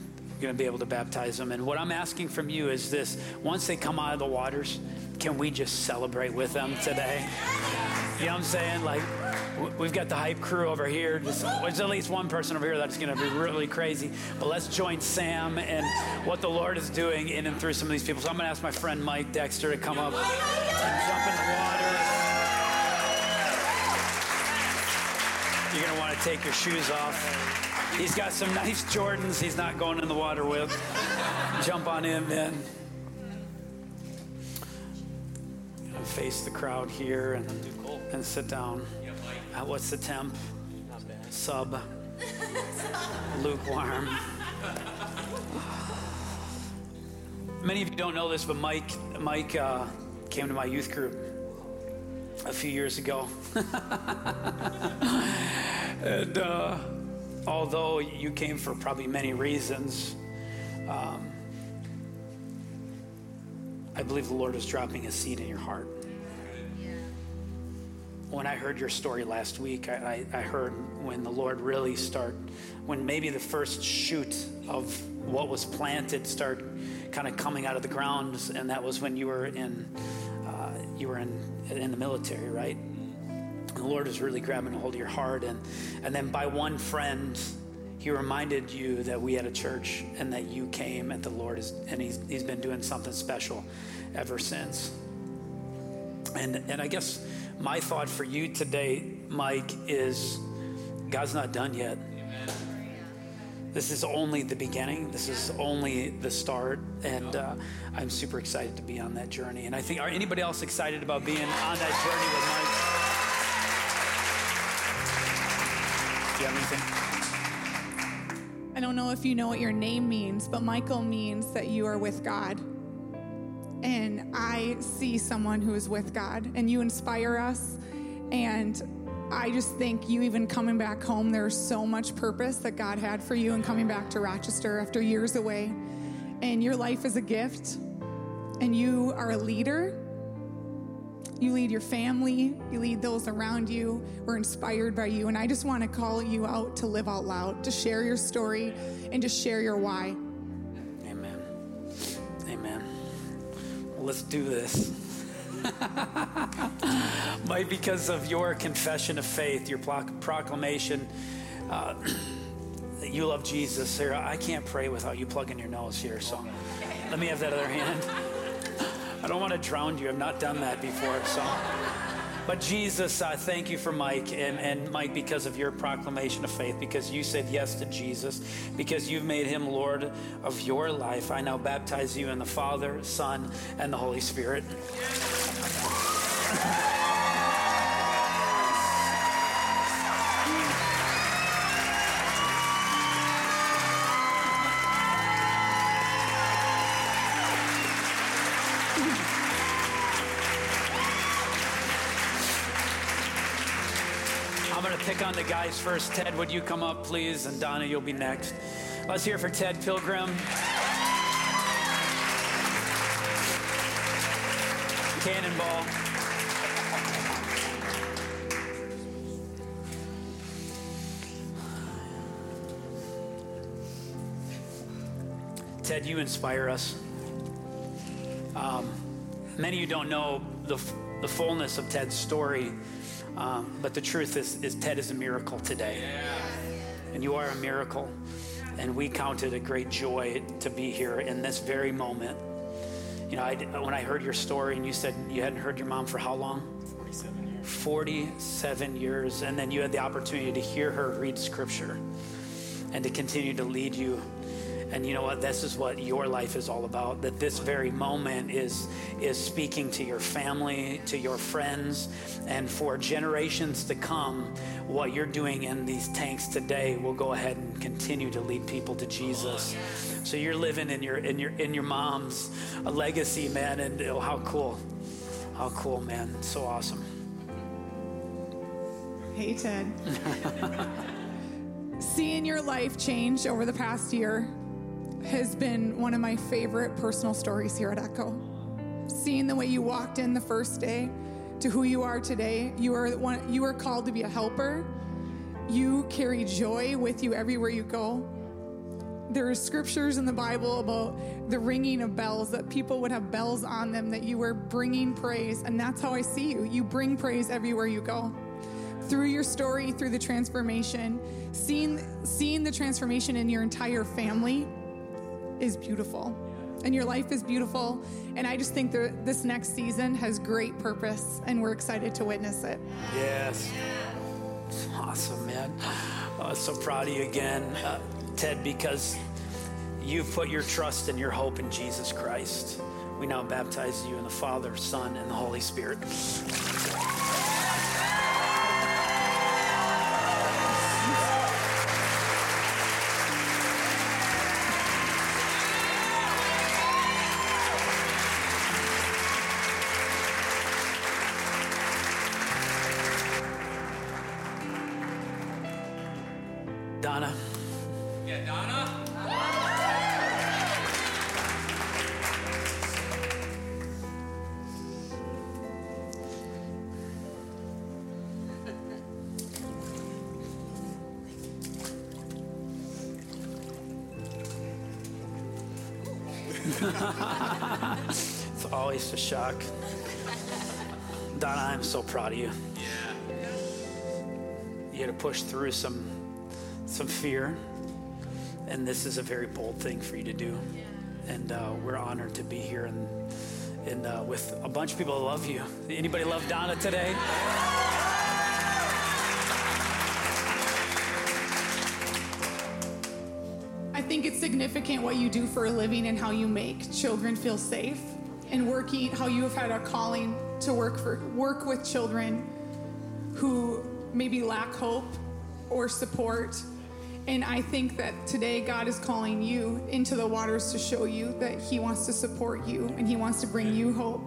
be able to baptize them. And what I'm asking from you is this: once they come out of the waters, can we just celebrate with them today? You know what I'm saying? Like, we've got the hype crew over here. There's at least one person over here that's going to be really crazy. But let's join Sam and what the Lord is doing in and through some of these people. So I'm going to ask my friend Mike Dexter to come up and jump in the water. You're going to want to take your shoes off. He's got some nice Jordans he's not going in the water with. Jump on in, man. Face the crowd here and sit down. What's the temp? Not bad. Sub. Lukewarm. Many of you don't know this, but Mike came to my youth group a few years ago. And although you came for probably many reasons, I believe the Lord is dropping a seed in your heart. When I heard your story last week, I heard when the Lord really when maybe the first shoot of what was planted start kind of coming out of the ground, and that was when you were in the military, right? The Lord is really grabbing a hold of your heart. And then by one friend, he reminded you that we had a church and that you came, and the Lord is, and he's been doing something special ever since. And I guess my thought for you today, Mike, is God's not done yet. Amen. This is only the beginning. This is only the start. And I'm super excited to be on that journey. And I think, are anybody else excited about being on that journey with Mike? I don't know if you know what your name means, but Michael means that you are with God. And I see someone who is with God, and you inspire us. And I just think you even coming back home, there's so much purpose that God had for you in coming back to Rochester after years away. And your life is a gift, and you are a leader. You lead your family, you lead those around you. We're inspired by you. And I just want to call you out to live out loud, to share your story, and to share your why. Amen. Amen. Well, let's do this. Might because of your confession of faith, your proclamation, that you love Jesus. Sarah, I can't pray without you plugging your nose here. So let me have that other hand. I don't want to drown you. I've not done that before. So, but Jesus, I thank you for Mike. And Mike, because of your proclamation of faith, because you said yes to Jesus, because you've made him Lord of your life, I now baptize you in the Father, Son, and the Holy Spirit. Pick on the guys first. Ted, would you come up, please? And Donna, you'll be next. Let's hear for Ted Pilgrim. Cannonball. Ted, you inspire us. Many of you don't know the fullness of Ted's story. But the truth is Ted is a miracle today. Yeah. And you are a miracle. And we count it a great joy to be here in this very moment. You know, when I heard your story and you said you hadn't heard your mom for how long? 47 years. 47 years. And then you had the opportunity to hear her read scripture and to continue to lead you. And you know what? This is what your life is all about, that this very moment is speaking to your family, to your friends, and for generations to come, what you're doing in these tanks today will go ahead and continue to lead people to Jesus. So you're living in your mom's a legacy, man, and oh, how cool. How cool, man. It's so awesome. Hey, Ted. Seeing your life change over the past year has been one of my favorite personal stories here at Echo. Seeing the way you walked in the first day to who you are today, you are called to be a helper. You carry joy with you everywhere you go. There are scriptures in the Bible about the ringing of bells, that people would have bells on them, that you were bringing praise, and that's how I see you. You bring praise everywhere you go. Through your story, through the transformation, seeing the transformation in your entire family is beautiful, and your life is beautiful, and I just think that this next season has great purpose, and we're excited to witness it. Yes. Awesome, man. So proud of you again, Ted, because you've put your trust and your hope in Jesus Christ. We now baptize you in the Father, Son, and the Holy Spirit. Donna. Yeah, Donna. It's always a shock. Donna, I'm so proud of you. Yeah. You had to push through some fear, and this is a very bold thing for you to do, and we're honored to be here and with a bunch of people that love you. Anybody love Donna today? I think it's significant what you do for a living and how you make children feel safe, and working, how you have had a calling to work with children who maybe lack hope or support. And I think that today God is calling you into the waters to show you that he wants to support you and he wants to bring you hope.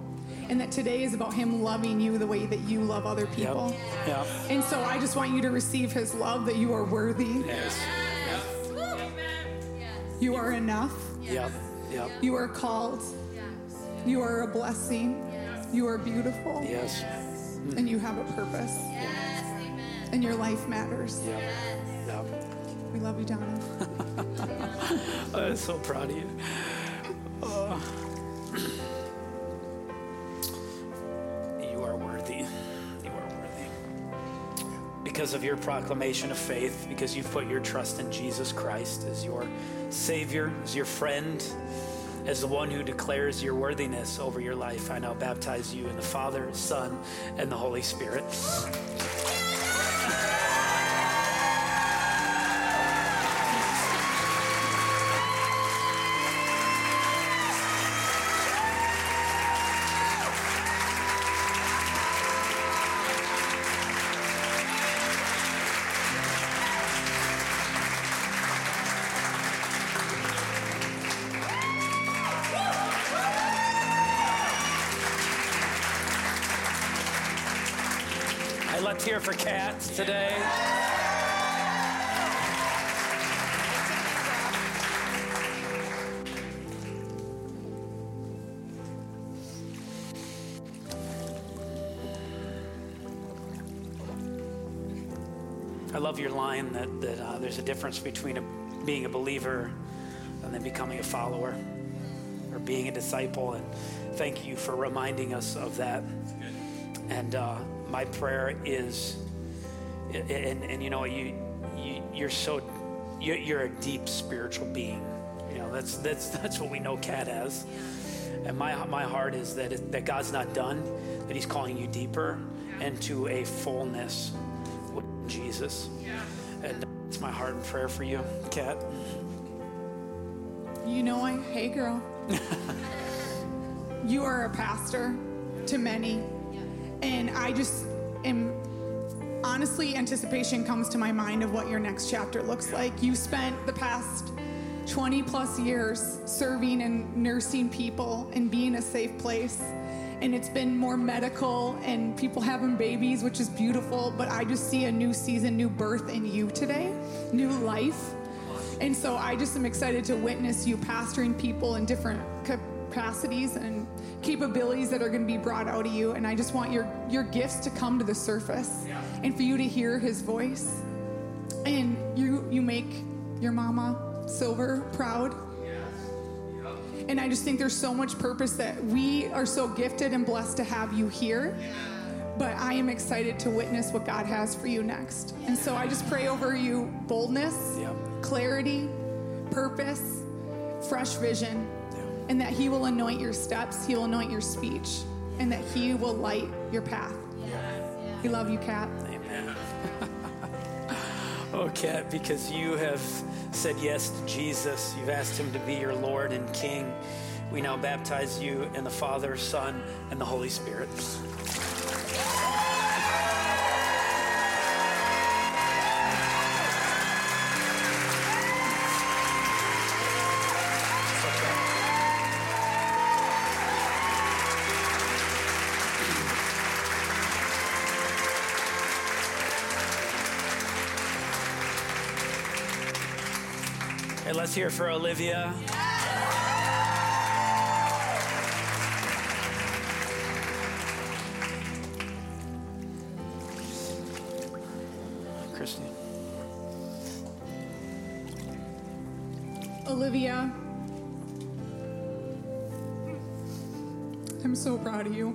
And that today is about him loving you the way that you love other people. Yep. And so I just want you to receive his love, that you are worthy. Yes. Yes. You are enough. Yes. Yep. You are called. Yes. You are a blessing. Yes. You are beautiful. Yes. And you have a purpose. Yes. And your life matters. Yep. Yep. We love you, Donna. I'm so proud of you. You are worthy. You are worthy. Because of your proclamation of faith, because you've put your trust in Jesus Christ as your Savior, as your friend, as the one who declares your worthiness over your life, I now baptize you in the Father, Son, and the Holy Spirit. Let's hear for Kat today. I love your line that there's a difference between being a believer and then becoming a follower or being a disciple. And thank you for reminding us of that. And my prayer is, and you know, you're a deep spiritual being. You know, that's what we know Kat as. And my heart is that God's not done, that he's calling you deeper into a fullness with Jesus. And that's my heart and prayer for you, Kat. you know, hey girl, you are a pastor to many. And I just am, honestly, anticipation comes to my mind of what your next chapter looks like. You spent the past 20 plus years serving and nursing people and being a safe place. And it's been more medical and people having babies, which is beautiful. But I just see a new season, new birth in you today, new life. And so I just am excited to witness you pastoring people in different capacities and capabilities that are going to be brought out of you. And I just want your gifts to come to the surface and for you to hear his voice. And you make your mama Silver proud. And I just think there's so much purpose that we are so gifted and blessed to have you here. But I am excited to witness what God has for you next. And so I just pray over you boldness, clarity, purpose, fresh vision, and that he will anoint your steps, he will anoint your speech, and that he will light your path. We love you, Kat. Amen. Oh, Kat, because you have said yes to Jesus, you've asked him to be your Lord and King, we now baptize you in the Father, Son, and the Holy Spirit. Let's hear for Olivia. Christy. Olivia, I'm so proud of you.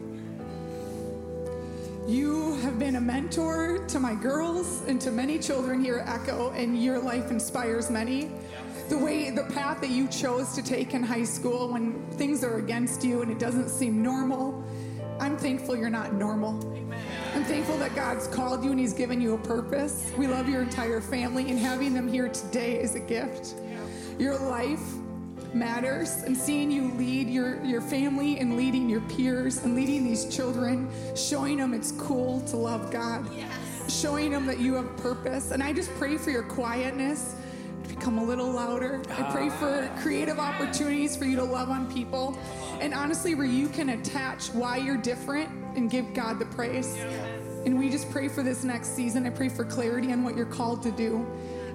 You have been a mentor to my girls and to many children here at Echo, and your life inspires many. The path that you chose to take in high school when things are against you and it doesn't seem normal, I'm thankful you're not normal. Amen. I'm thankful that God's called you and he's given you a purpose. We love your entire family, and having them here today is a gift. Your life matters, and seeing you lead your family and leading your peers and leading these children, showing them it's cool to love God, showing them that you have purpose. And I just pray for your quietness. Become a little louder. I pray for creative opportunities for you to love on people. And honestly, where you can attach why you're different and give God the praise. And we just pray for this next season. I pray for clarity on what you're called to do.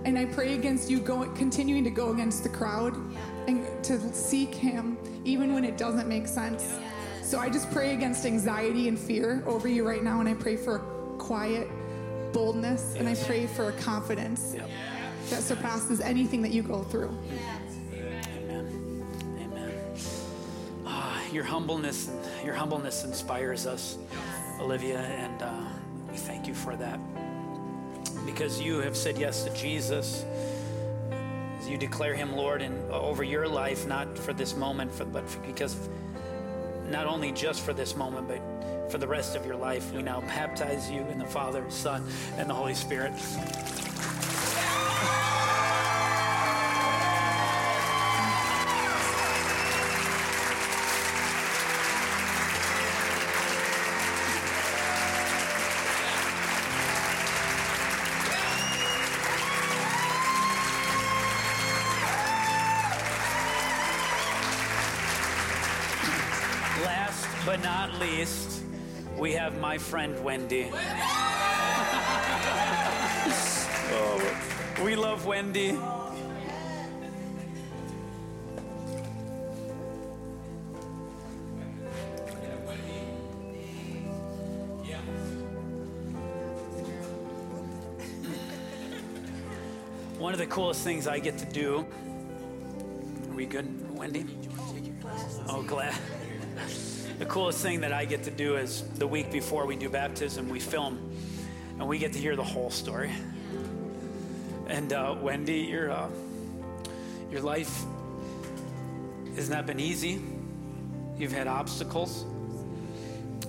And I pray against you continuing to go against the crowd and to seek him even when it doesn't make sense. So I just pray against anxiety and fear over you right now. And I pray for quiet boldness. And I pray for a confidence that surpasses anything that you go through. Yes. Amen. Amen. Your humbleness inspires us, Olivia, and we thank you for that. Because you have said yes to Jesus, you declare him Lord and over your life, not for this moment, because not only just for this moment, but for the rest of your life. We now baptize you in the Father, Son, and the Holy Spirit. But not least, we have my friend Wendy. Oh, we love Wendy. One of the coolest things I get to do. Are we good, Wendy? Oh, glad. The coolest thing that I get to do is the week before we do baptism, we film, and we get to hear the whole story. And Wendy, your life has not been easy. You've had obstacles,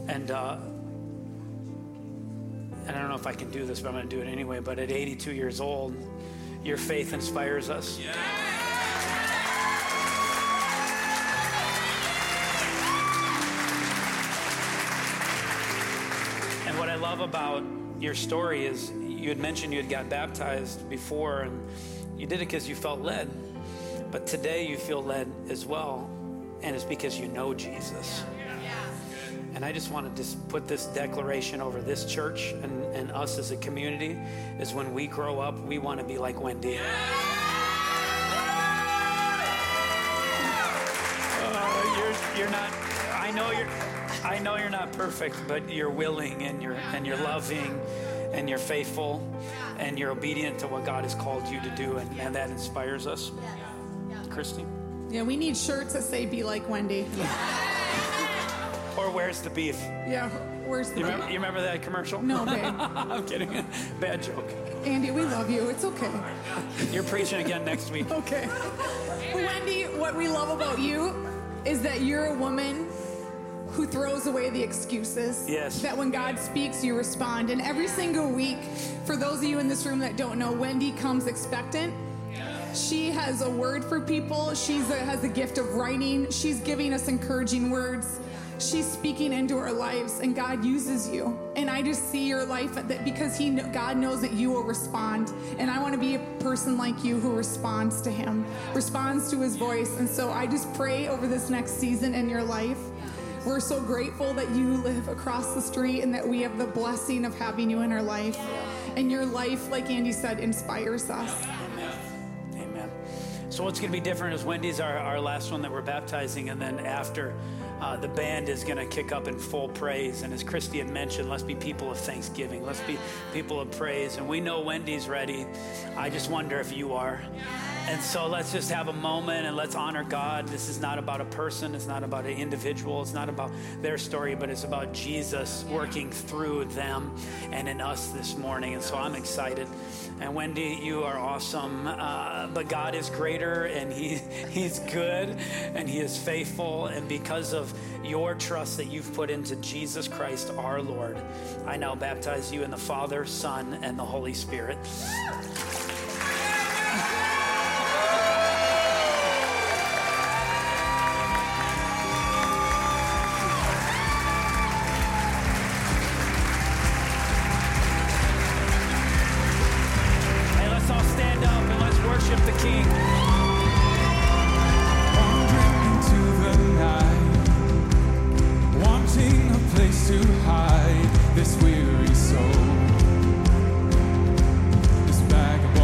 and I don't know if I can do this, but I'm going to do it anyway. But at 82 years old, your faith inspires us. Yeah. I love about your story is you had mentioned you had gotten baptized before, and you did it because you felt led. But today you feel led as well, and it's because you know Jesus. And I just want to just put this declaration over this church and us as a community is when we grow up, we want to be like Wendy. Yeah. You're not. I know you're not perfect, but you're willing and you're loving, and you're faithful, and you're obedient to what God has called you to do, and that inspires us. Christy? Yeah, we need shirts that say "Be like Wendy." Yeah. Or where's the beef? Yeah, where's the beef? You remember that commercial? No, babe. I'm kidding. Bad joke. Andy, we love you. It's okay. You're preaching again next week. Okay. Amen. Wendy, what we love about you is that you're a woman who throws away the excuses. Yes. That when God speaks, you respond. And every single week, for those of you in this room that don't know, Wendy comes expectant. She has a word for people. She has a gift of writing. She's giving us encouraging words. She's speaking into our lives, and God uses you. And I just see your life that because God knows that you will respond. And I want to be a person like you who responds to Him, responds to His voice. And so I just pray over this next season in your life. We're so grateful that you live across the street and that we have the blessing of having you in our life. And your life, like Andy said, inspires us. Amen. So what's going to be different is Wendy's our last one that we're baptizing, and then after... the band is going to kick up in full praise. And as Christy had mentioned, let's be people of thanksgiving. Let's be people of praise. And we know Wendy's ready. I just wonder if you are. And so let's just have a moment and let's honor God. This is not about a person. It's not about an individual. It's not about their story, but it's about Jesus working through them and in us this morning. And so I'm excited. And Wendy, you are awesome. But God is greater, and He's good, and He is faithful. And because of your trust that you've put into Jesus Christ, our Lord, I now baptize you in the Father, Son, and the Holy Spirit. Hey, let's all stand up and let's worship the King. To hide this weary soul, this bag of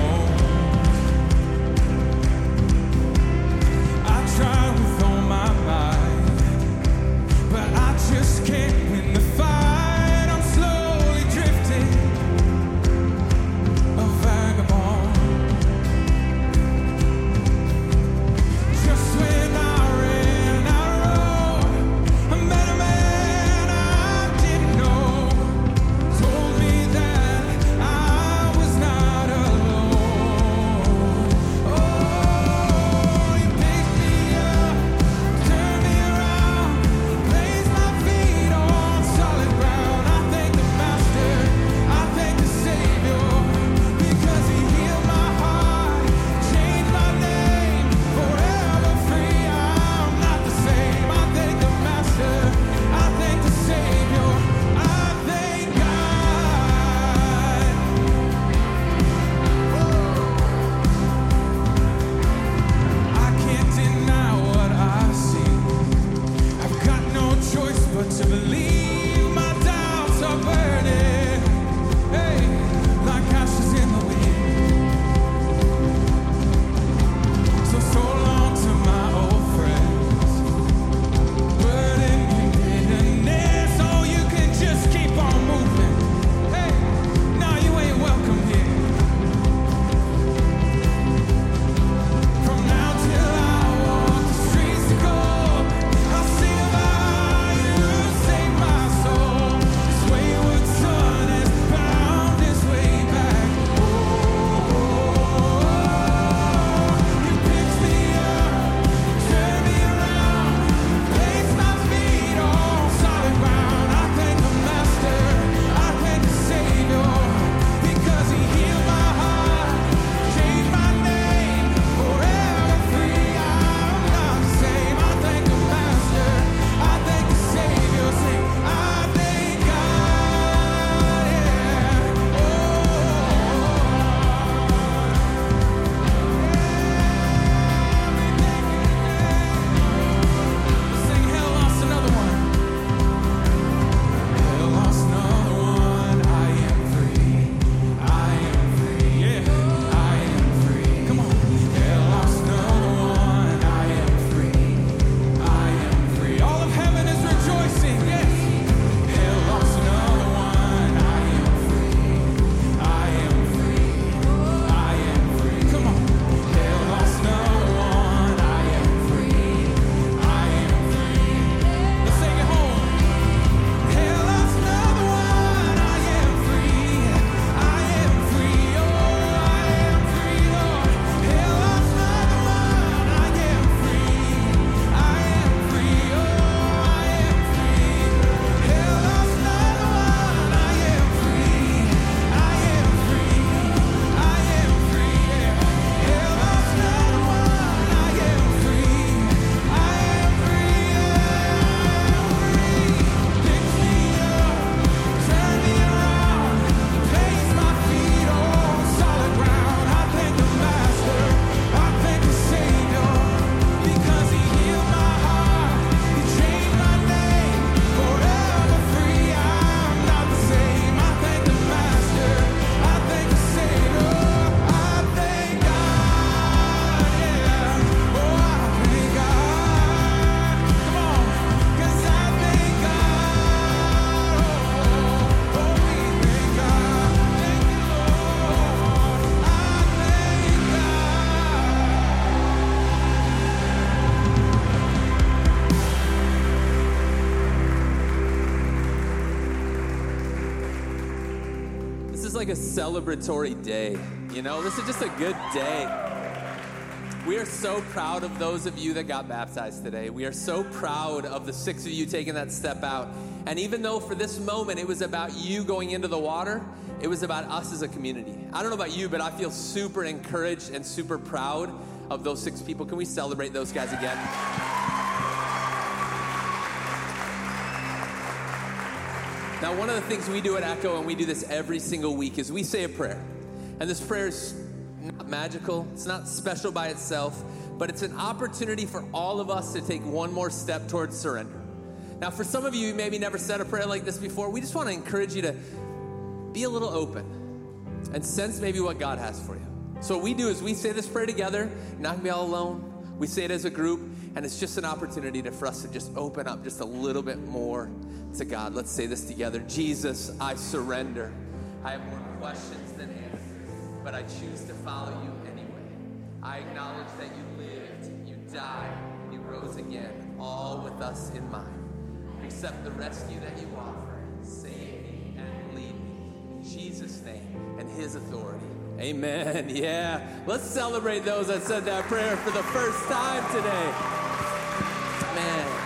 like a celebratory day, you know? This is just a good day. We are so proud of those of you that got baptized today. We are so proud of the 6 of you taking that step out. And even though for this moment it was about you going into the water, it was about us as a community. I don't know about you, but I feel super encouraged and super proud of those 6 people. Can we celebrate those guys again? Now, one of the things we do at Echo, and we do this every single week, is we say a prayer. And this prayer is not magical. It's not special by itself, but it's an opportunity for all of us to take one more step towards surrender. Now, for some of you who maybe never said a prayer like this before, we just want to encourage you to be a little open and sense maybe what God has for you. So what we do is we say this prayer together, not gonna be all alone. We say it as a group, and it's just an opportunity for us to just open up just a little bit more to God. Let's say this together. Jesus, I surrender. I have more questions than answers, but I choose to follow you anyway. I acknowledge that you lived, you died, and you rose again, all with us in mind. Accept the rescue that you offer. Save me and lead me. In Jesus' name and his authority. Amen. Yeah. Let's celebrate those that said that prayer for the first time today. Man.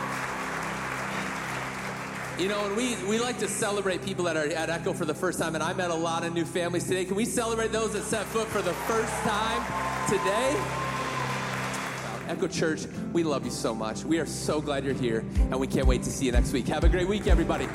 You know, and we like to celebrate people that are at Echo for the first time, and I met a lot of new families today. Can we celebrate those that set foot for the first time today? Echo Church, we love you so much. We are so glad you're here, and we can't wait to see you next week. Have a great week, everybody.